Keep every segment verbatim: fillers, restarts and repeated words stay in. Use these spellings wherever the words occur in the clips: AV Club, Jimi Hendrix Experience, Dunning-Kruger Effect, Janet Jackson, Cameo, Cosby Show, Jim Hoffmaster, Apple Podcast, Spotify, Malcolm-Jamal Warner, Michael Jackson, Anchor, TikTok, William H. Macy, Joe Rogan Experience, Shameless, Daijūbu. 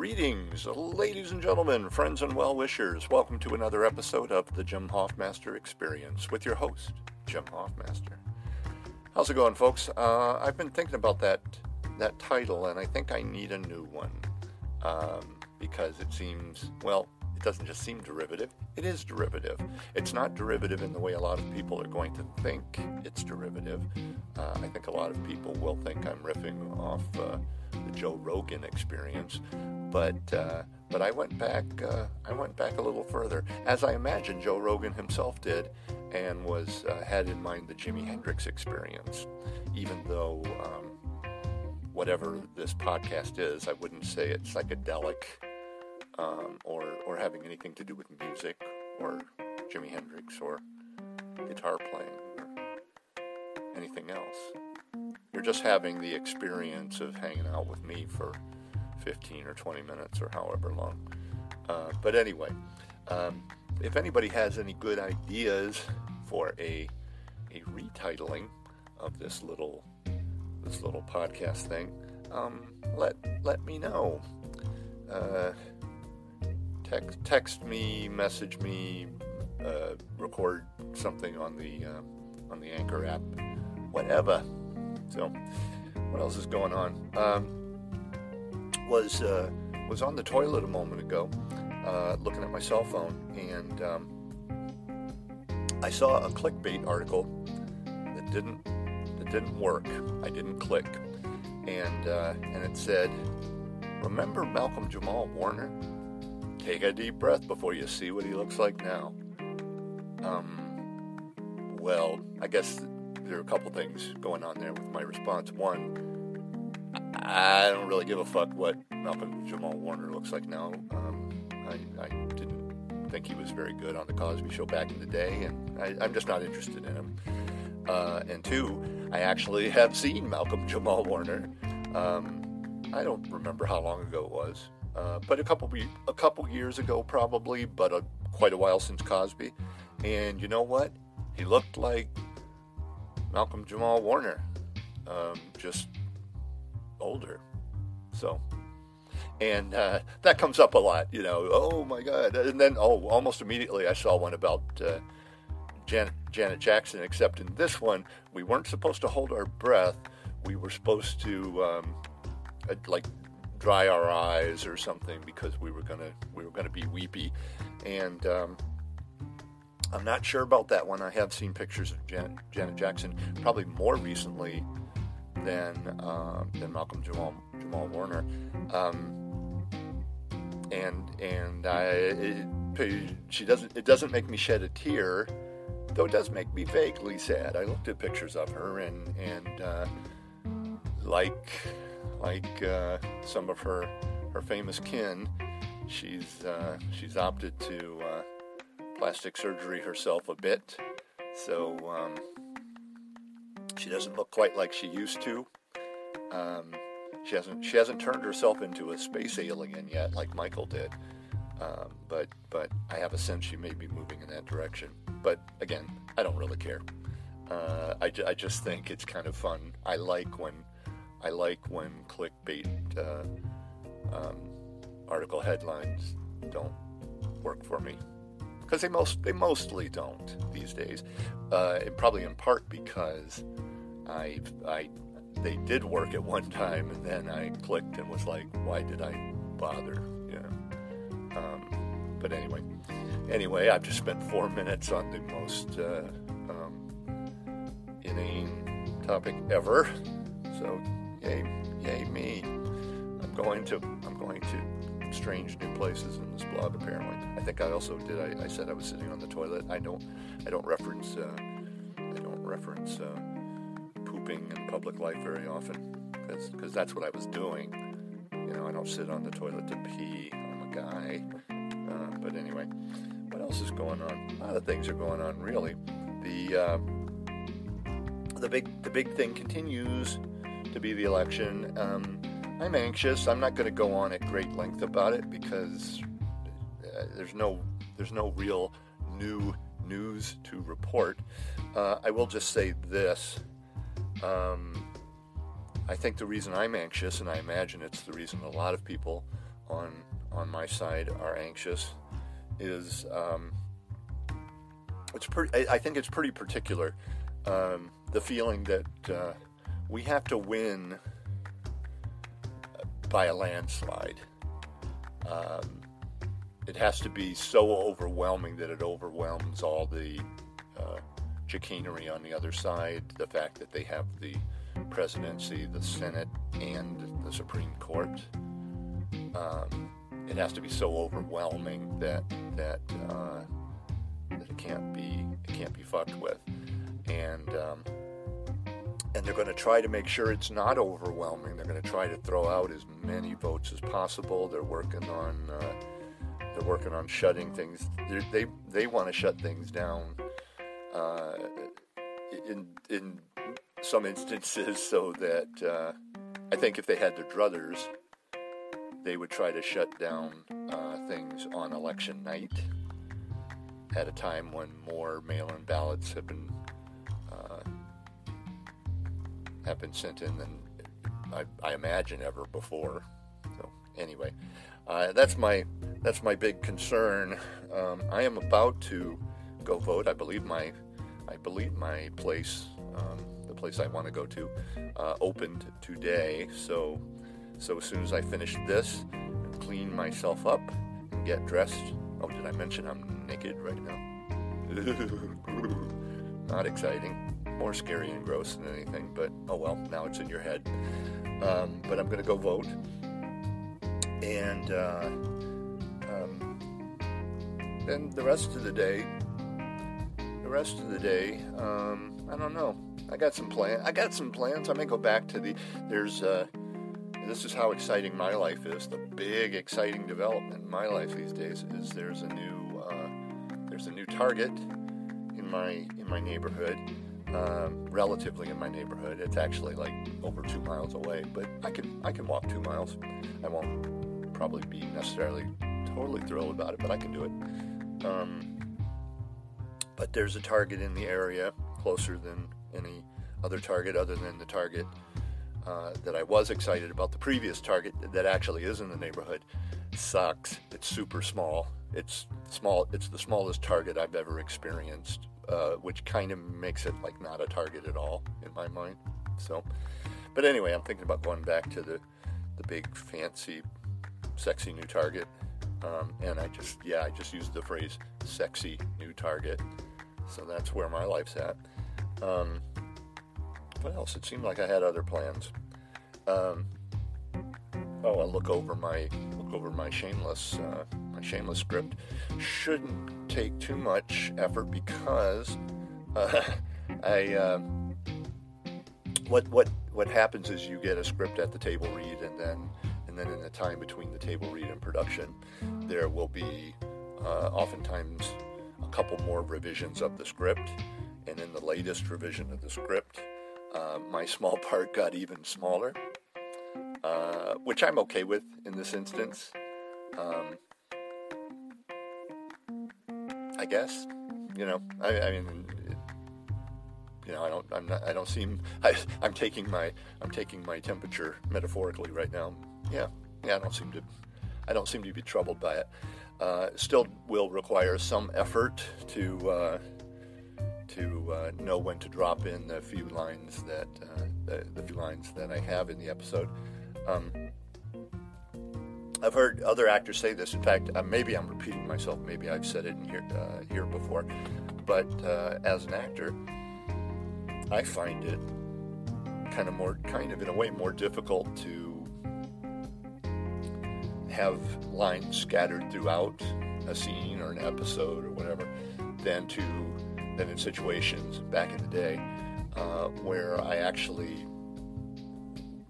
Greetings, ladies and gentlemen, friends and well-wishers. Welcome to another episode of the Jim Hoffmaster Experience with your host, Jim Hoffmaster. How's it going, folks? Uh, I've been thinking about that that title, and I think I need a new one um, because it seems, well, it doesn't just seem derivative. It is derivative. It's not derivative in the way a lot of people are going to think it's derivative. Uh, I think a lot of people will think I'm riffing off uh, the Joe Rogan Experience, but uh, but I went back. Uh, I went back a little further, as I imagine Joe Rogan himself did, and was uh, had in mind the Jimi Hendrix Experience. Even though um, whatever this podcast is, I wouldn't say it's psychedelic um, or or having anything to do with music or Jimi Hendrix or guitar playing or anything else. You're just having the experience of hanging out with me for fifteen or twenty minutes or however long. Uh, but anyway, um, if anybody has any good ideas for a a retitling of this little this little podcast thing, um, let let me know. Uh, text text me, message me, uh, record something on the uh, on the Anchor app, whatever. So, what else is going on? Um, was uh, was on the toilet a moment ago, uh, looking at my cell phone, and um, I saw a clickbait article that didn't that didn't work. I didn't click, and uh, and it said, "Remember Malcolm-Jamal Warner? Take a deep breath before you see what he looks like now." Um, well, I guess. There are a couple things going on there with my response. One, I don't really give a fuck what Malcolm-Jamal Warner looks like now. Um, I, I didn't think he was very good on the Cosby Show back in the day, and I, I'm just not interested in him. Uh, and two, I actually have seen Malcolm-Jamal Warner. Um, I don't remember how long ago it was, uh, but a couple a couple years ago probably, but a, quite a while since Cosby. And you know what? He looked like Malcolm-Jamal Warner, um, just older. So, and uh, that comes up a lot, you know. Oh my God! And then, oh, almost immediately, I saw one about uh, Janet, Janet Jackson. Except in this one, we weren't supposed to hold our breath. We were supposed to um, like dry our eyes or something because we were gonna we were gonna be weepy. And um, I'm not sure about that one. I have seen pictures of Janet, Janet Jackson, probably more recently than uh, than Malcolm-Jamal Jamal Warner, um, and and I it, she doesn't it doesn't make me shed a tear, though it does make me vaguely sad. I looked at pictures of her and and uh, like like uh, some of her her famous kin, she's uh, she's opted to. Uh, plastic surgery herself a bit, so um, she doesn't look quite like she used to. Um, she hasn't she hasn't turned herself into a space alien yet, like Michael did. Um, but but I have a sense she may be moving in that direction. But again, I don't really care. Uh, I, I just think it's kind of fun. I like when I like when clickbait uh, um, article headlines don't work for me. Because they most they mostly don't these days, uh, and probably in part because I I they did work at one time, and then I clicked and was like, why did I bother? You know. Um, but anyway, anyway, I've just spent four minutes on the most uh, um, inane topic ever. So yay, yay me! I'm going to I'm going to. strange new places in this blog apparently. I think I also did I, I said I was sitting on the toilet. I don't I don't reference uh, I don't reference uh, pooping in public life very often because that's what I was doing. You know, I don't sit on the toilet to pee. I'm a guy. Uh, but anyway, what else is going on? A lot of things are going on really. The uh, the big the big thing continues to be the election. Um, I'm anxious. I'm not going to go on at great length about it because uh, there's no there's no real new news to report. Uh, I will just say this. Um, I think the reason I'm anxious, and I imagine it's the reason a lot of people on on my side are anxious is um, it's pretty. I think it's pretty particular. Um, the feeling that uh, we have to win by a landslide. Um, it has to be so overwhelming that it overwhelms all the uh, chicanery on the other side. The fact that they have the presidency, the Senate, and the Supreme Court. Um, it has to be so overwhelming that that, uh, that it can't be it can't be fucked with, and um, and they're going to try to make sure it's not overwhelming. They're going to try to throw out as many votes as possible. They're working on uh, they're working on shutting things. They're, they they want to shut things down uh, in in some instances, so that uh, I think if they had their druthers, they would try to shut down uh, things on election night at a time when more mail-in ballots have been uh, have been sent in than I, I imagine ever before. So anyway, uh, that's my that's my big concern. Um, I am about to go vote. I believe my I believe my place, um, the place I want to go to, uh, opened today. So. So as soon as I finish this, clean myself up, and get dressed. Oh, did I mention I'm naked right now? Not exciting. More scary and gross than anything, but oh well, now it's in your head. Um, but I'm going to go vote. And uh, um, then the rest of the day, the rest of the day, um, I don't know. I got some plans. I got some plans. I may go back to the, there's uh This is how exciting my life is. The big exciting development in my life these days is there's a new uh, there's a new Target in my in my neighborhood, um, relatively in my neighborhood. It's actually like over two miles away, but I can I can walk two miles. I won't probably be necessarily totally thrilled about it, but I can do it. Um, but there's a Target in the area closer than any other Target, other than the Target. Uh, that I was excited about. The previous Target that actually is in the neighborhood sucks. It's super small. It's small. It's the smallest Target I've ever experienced, uh, which kind of makes it like not a Target at all in my mind. So, but anyway, I'm thinking about going back to the, the big fancy, sexy new Target. Um, and I just, yeah, I just used the phrase "sexy new Target." So that's where my life's at. Um, What else? It seemed like I had other plans. Um, oh, I look over my look over my Shameless uh, my Shameless script. Shouldn't take too much effort because uh, I uh, what what what happens is you get a script at the table read, and then and then in the time between the table read and production, there will be uh, oftentimes a couple more revisions of the script, and in the latest revision of the script. Uh, my small part got even smaller, uh, which I'm okay with in this instance. Um, I guess, you know, I, I mean, it, you know, I don't, I'm not, I don't seem, I, I'm taking my, I'm taking my temperature metaphorically right now. Yeah, yeah, I don't seem to, I don't seem to be troubled by it. Uh, still will require some effort to, uh, to uh, know when to drop in the few lines that uh, the, the few lines that I have in the episode. Um, I've heard other actors say this. In fact, uh, maybe I'm repeating myself. Maybe I've said it in here uh, here before. But uh, as an actor, I find it kind of more, kind of in a way, more difficult to have lines scattered throughout a scene or an episode or whatever than to than in situations back in the day uh, where I actually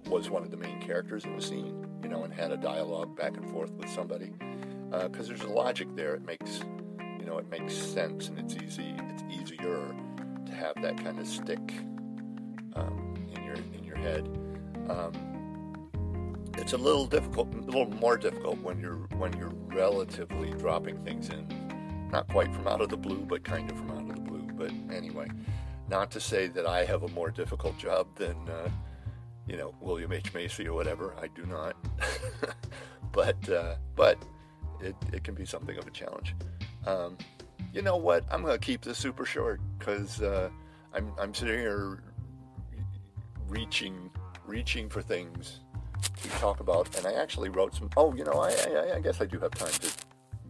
was one of the main characters in the scene, you know, and had a dialogue back and forth with somebody. Because uh, there's a logic there. It makes, you know, it makes sense, and it's easy. It's easier to have that kind of stick um, in your in your head. Um, it's a little difficult, a little more difficult when you're when you're relatively dropping things in, not quite from out of the blue, but kind of from out of the blue. But anyway, not to say that I have a more difficult job than, uh, you know, William H. Macy or whatever. I do not. but uh, but it, it can be something of a challenge. Um, you know what? I'm going to keep this super short because uh, I'm I'm sitting here reaching reaching for things to talk about, and I actually wrote some. Oh, you know, I I, I guess I do have time to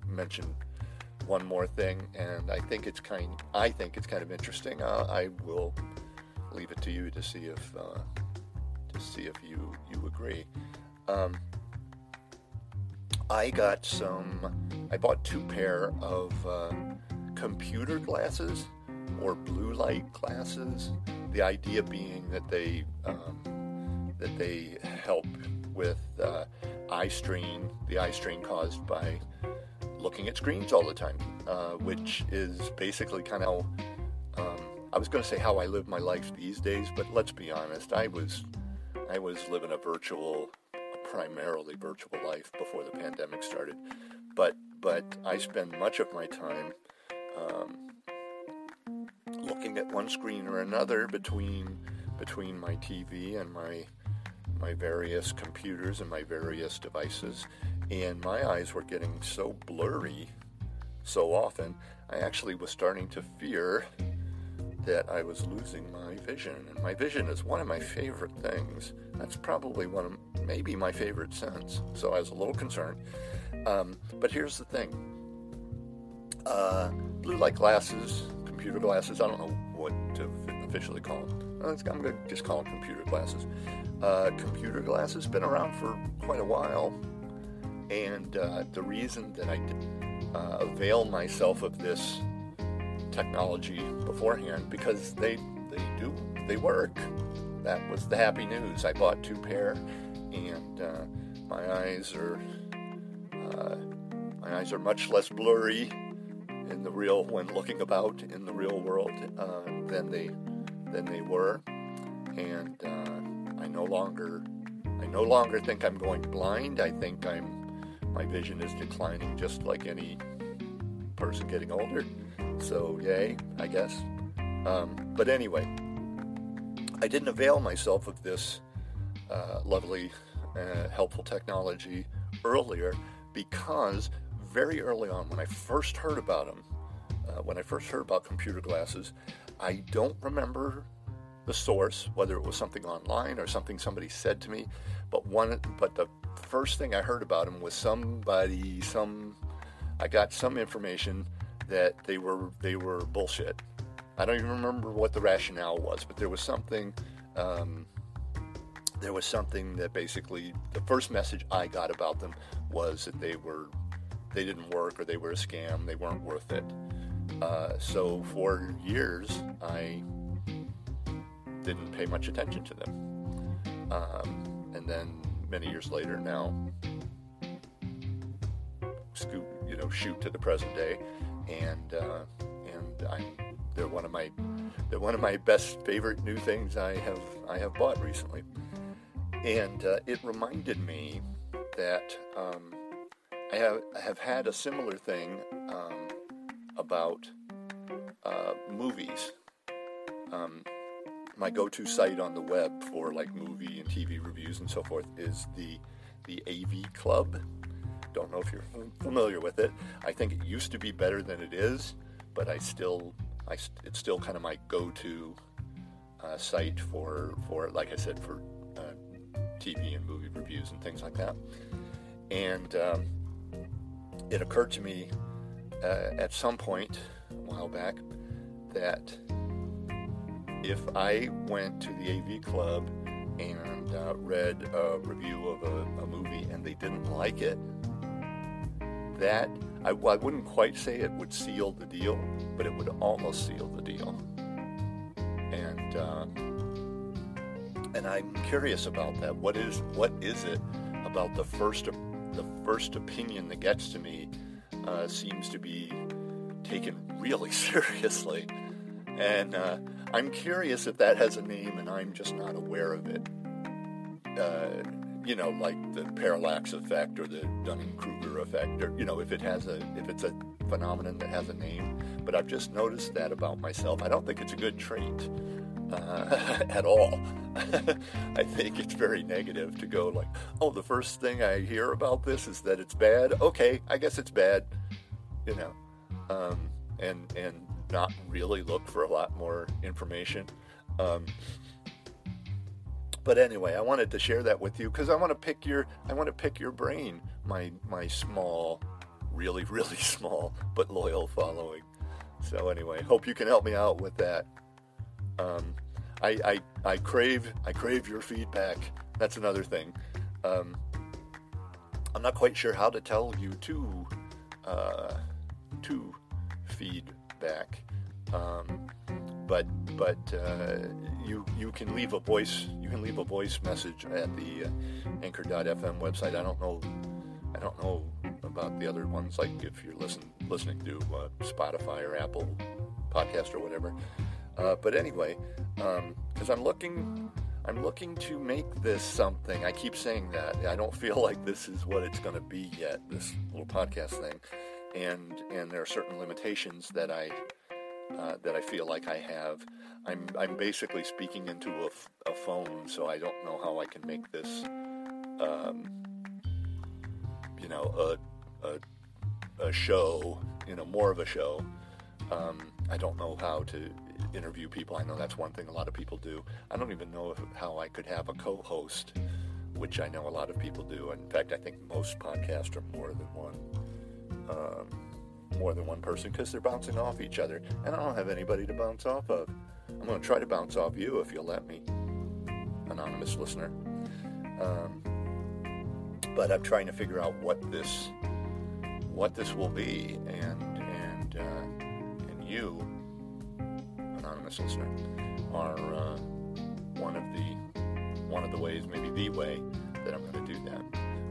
mention one more thing, and I think it's kind. I think it's kind of interesting. Uh, I will leave it to you to see if uh, to see if you you agree. Um, I got some. I bought two pair of uh, computer glasses or blue light glasses. The idea being that they um, that they help with uh, eye strain, the eye strain caused by looking at screens all the time, uh, which is basically kind of how, um, I was going to say how I live my life these days, but let's be honest, I was I was living a virtual, primarily virtual life before the pandemic started, but but I spend much of my time um, looking at one screen or another between between my T V and my my various computers and my various devices. And my eyes were getting so blurry so often, I actually was starting to fear that I was losing my vision. And my vision is one of my favorite things. That's probably one of, maybe my favorite sense. So I was a little concerned. Um, but here's the thing. Uh, blue light glasses, computer glasses, I don't know what to officially call them. I'm going to just call them computer glasses. Uh, computer glasses, been around for quite a while. And uh, the reason that I didn't uh, avail myself of this technology beforehand, because they they do they work. That was the happy news. I bought two pair, and uh, my eyes are uh, my eyes are much less blurry in the real when looking about in the real world uh, than they than they were, and uh, I no longer I no longer think I'm going blind. I think I'm. My vision is declining just like any person getting older. So, yay, I guess. Um, but anyway, I didn't avail myself of this uh, lovely, uh, helpful technology earlier because very early on when I first heard about them, uh, when I first heard about computer glasses, I don't remember the source, whether it was something online or something somebody said to me, but one, but the first thing I heard about them was somebody, some, I got some information that they were, they were bullshit. I don't even remember what the rationale was, but there was something, um, there was something that basically the first message I got about them was that they were, they didn't work or they were a scam. They weren't worth it. Uh, so for years I didn't pay much attention to them. Um, and then many years later now, scoop, you know, shoot to the present day, and uh, and I'm they're one of my they're one of my best favorite new things I have I have bought recently, and uh, it reminded me that um, I have I have had a similar thing um, about uh, movies. Um, My go-to site on the web for like movie and T V reviews and so forth is the the A V Club. Don't know if you're familiar with it. I think it used to be better than it is, but I still, I it's still kind of my go-to uh, site for for like I said for uh, T V and movie reviews and things like that. And um, it occurred to me uh, at some point a while back that if I went to the A V Club and uh, read a review of a, a movie and they didn't like it, that, I, I wouldn't quite say it would seal the deal, but it would almost seal the deal. And uh, and I'm curious about that. What is what is it about the first the first opinion that gets to me uh, seems to be taken really seriously, and. Uh, I'm curious if that has a name and I'm just not aware of it. Uh, you know, like the parallax effect or the Dunning-Kruger effect, or you know, if it has a if it's a phenomenon that has a name. But I've just noticed that about myself. I don't think it's a good trait uh, at all. I think it's very negative to go like, oh, the first thing I hear about this is that it's bad. Okay, I guess it's bad, you know, um, and and not really look for a lot more information. Um, but anyway, I wanted to share that with you because I want to pick your I want to pick your brain, my my small, really really small but loyal following. So anyway, hope you can help me out with that. Um, I, I, I crave, I crave your feedback. That's another thing. Um, I'm not quite sure how to tell you to, uh, to feedback. Um, but, but, uh, you, you can leave a voice, you can leave a voice message at the uh, anchor dot f m website. I don't know, I don't know about the other ones. Like if you're listen, listening to uh, Spotify or Apple Podcast or whatever. Uh, but anyway, um, because I'm looking, I'm looking to make this something. I keep saying that. I don't feel like this is what it's going to be yet. This little podcast thing, and and there are certain limitations that I uh, that I feel like I have. I'm I'm basically speaking into a, a phone, so I don't know how I can make this, um, you know, a a a show, you know, more of a show. Um, I don't know how to interview people. I know that's one thing a lot of people do. I don't even know if, how I could have a co-host, which I know a lot of people do. In fact, I think most podcasts are more than one, um, more than one person because they're bouncing off each other, and I don't have anybody to bounce off of. I'm going to try to bounce off you if you'll let me, anonymous listener. Um, but I'm trying to figure out what this, what this will be, and and uh, and you. Anonymous listener, are uh, one of the one of the ways, maybe the way, that I'm going to do that.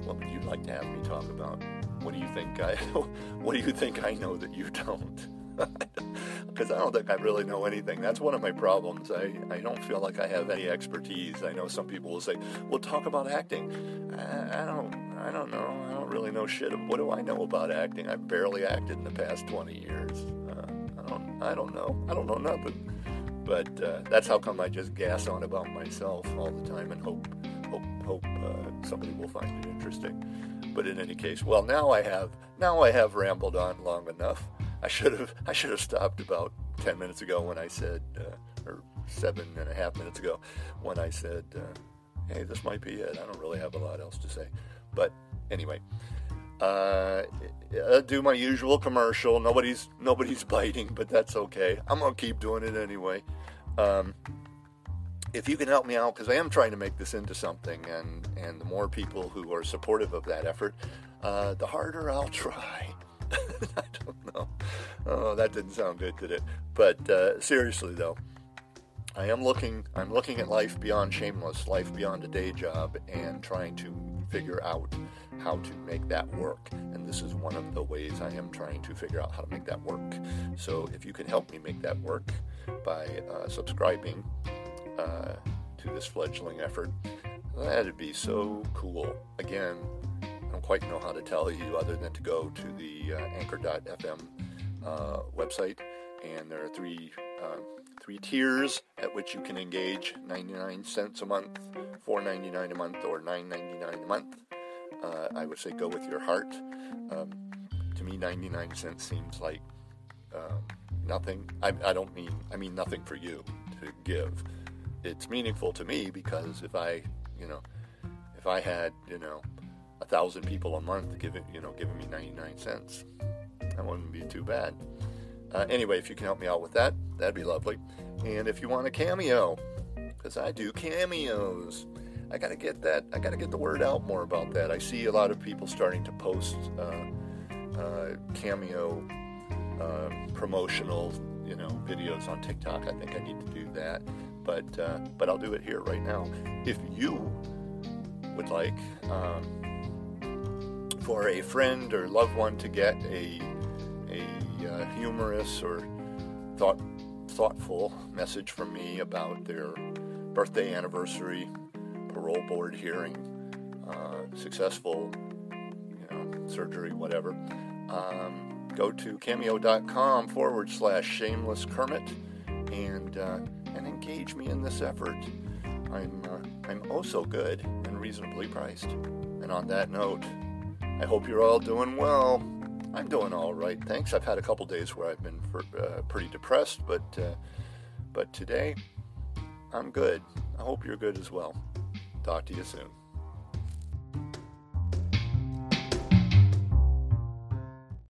What would you like to have me talk about? What do you think I? What do you think I know that you don't? Because I don't think I really know anything. That's one of my problems. I, I don't feel like I have any expertise. I know some people will say, "Well, talk about acting." I, I don't I don't know. I don't really know shit. What do I know about acting? I've barely acted in the past twenty years. I don't know. I don't know nothing. But uh, that's how come I just gas on about myself all the time and hope, hope, hope uh, somebody will find it interesting. But in any case, well, now I have, now I have rambled on long enough. I should have, I should have stopped about ten minutes ago when I said, uh, or seven and a half minutes ago, when I said, uh, hey, this might be it. I don't really have a lot else to say. But anyway. Uh, I do my usual commercial. Nobody's nobody's biting, but that's okay. I'm gonna keep doing it anyway. Um, if you can help me out, because I am trying to make this into something, and and the more people who are supportive of that effort, uh, the harder I'll try. I don't know. Oh, that didn't sound good, did it? But uh, seriously though, I am looking. I'm looking at life beyond Shameless, life beyond a day job, and trying to figure out how to make that work, and this is one of the ways I am trying to figure out how to make that work. So if you can help me make that work by uh, subscribing uh, to this fledgling effort, that'd be so cool. Again, I don't quite know how to tell you other than to go to the uh, anchor dot f m uh, website, and there are three uh, three tiers at which you can engage: ninety-nine cents a month, four ninety-nine a month, or nine ninety-nine a month. Uh, I would say go with your heart. Um, to me, ninety-nine cents seems like um, nothing. I, I don't mean, I mean nothing for you to give. It's meaningful to me because if I, you know, if I had, you know, a thousand people a month giving, you know, giving me ninety-nine cents, that wouldn't be too bad. Uh, anyway, if you can help me out with that, that'd be lovely. And if you want a cameo, because I do cameos. I gotta get that. I gotta get the word out more about that. I see a lot of people starting to post uh, uh, cameo uh, promotional, you know, videos on TikTok. I think I need to do that, but uh, but I'll do it here right now. If you would like um, for a friend or loved one to get a a uh, humorous or thought thoughtful message from me about their birthday, anniversary, parole board hearing, uh, successful, you know, surgery, whatever, um, go to cameo dot com forward slash shameless Kermit and, uh, and engage me in this effort. I'm uh, I'm oh so good and reasonably priced. And on that note, I hope you're all doing well. I'm doing all right, thanks. I've had a couple days where I've been for, uh, pretty depressed, but uh, but today I'm good. I hope you're good as well. Talk to you soon.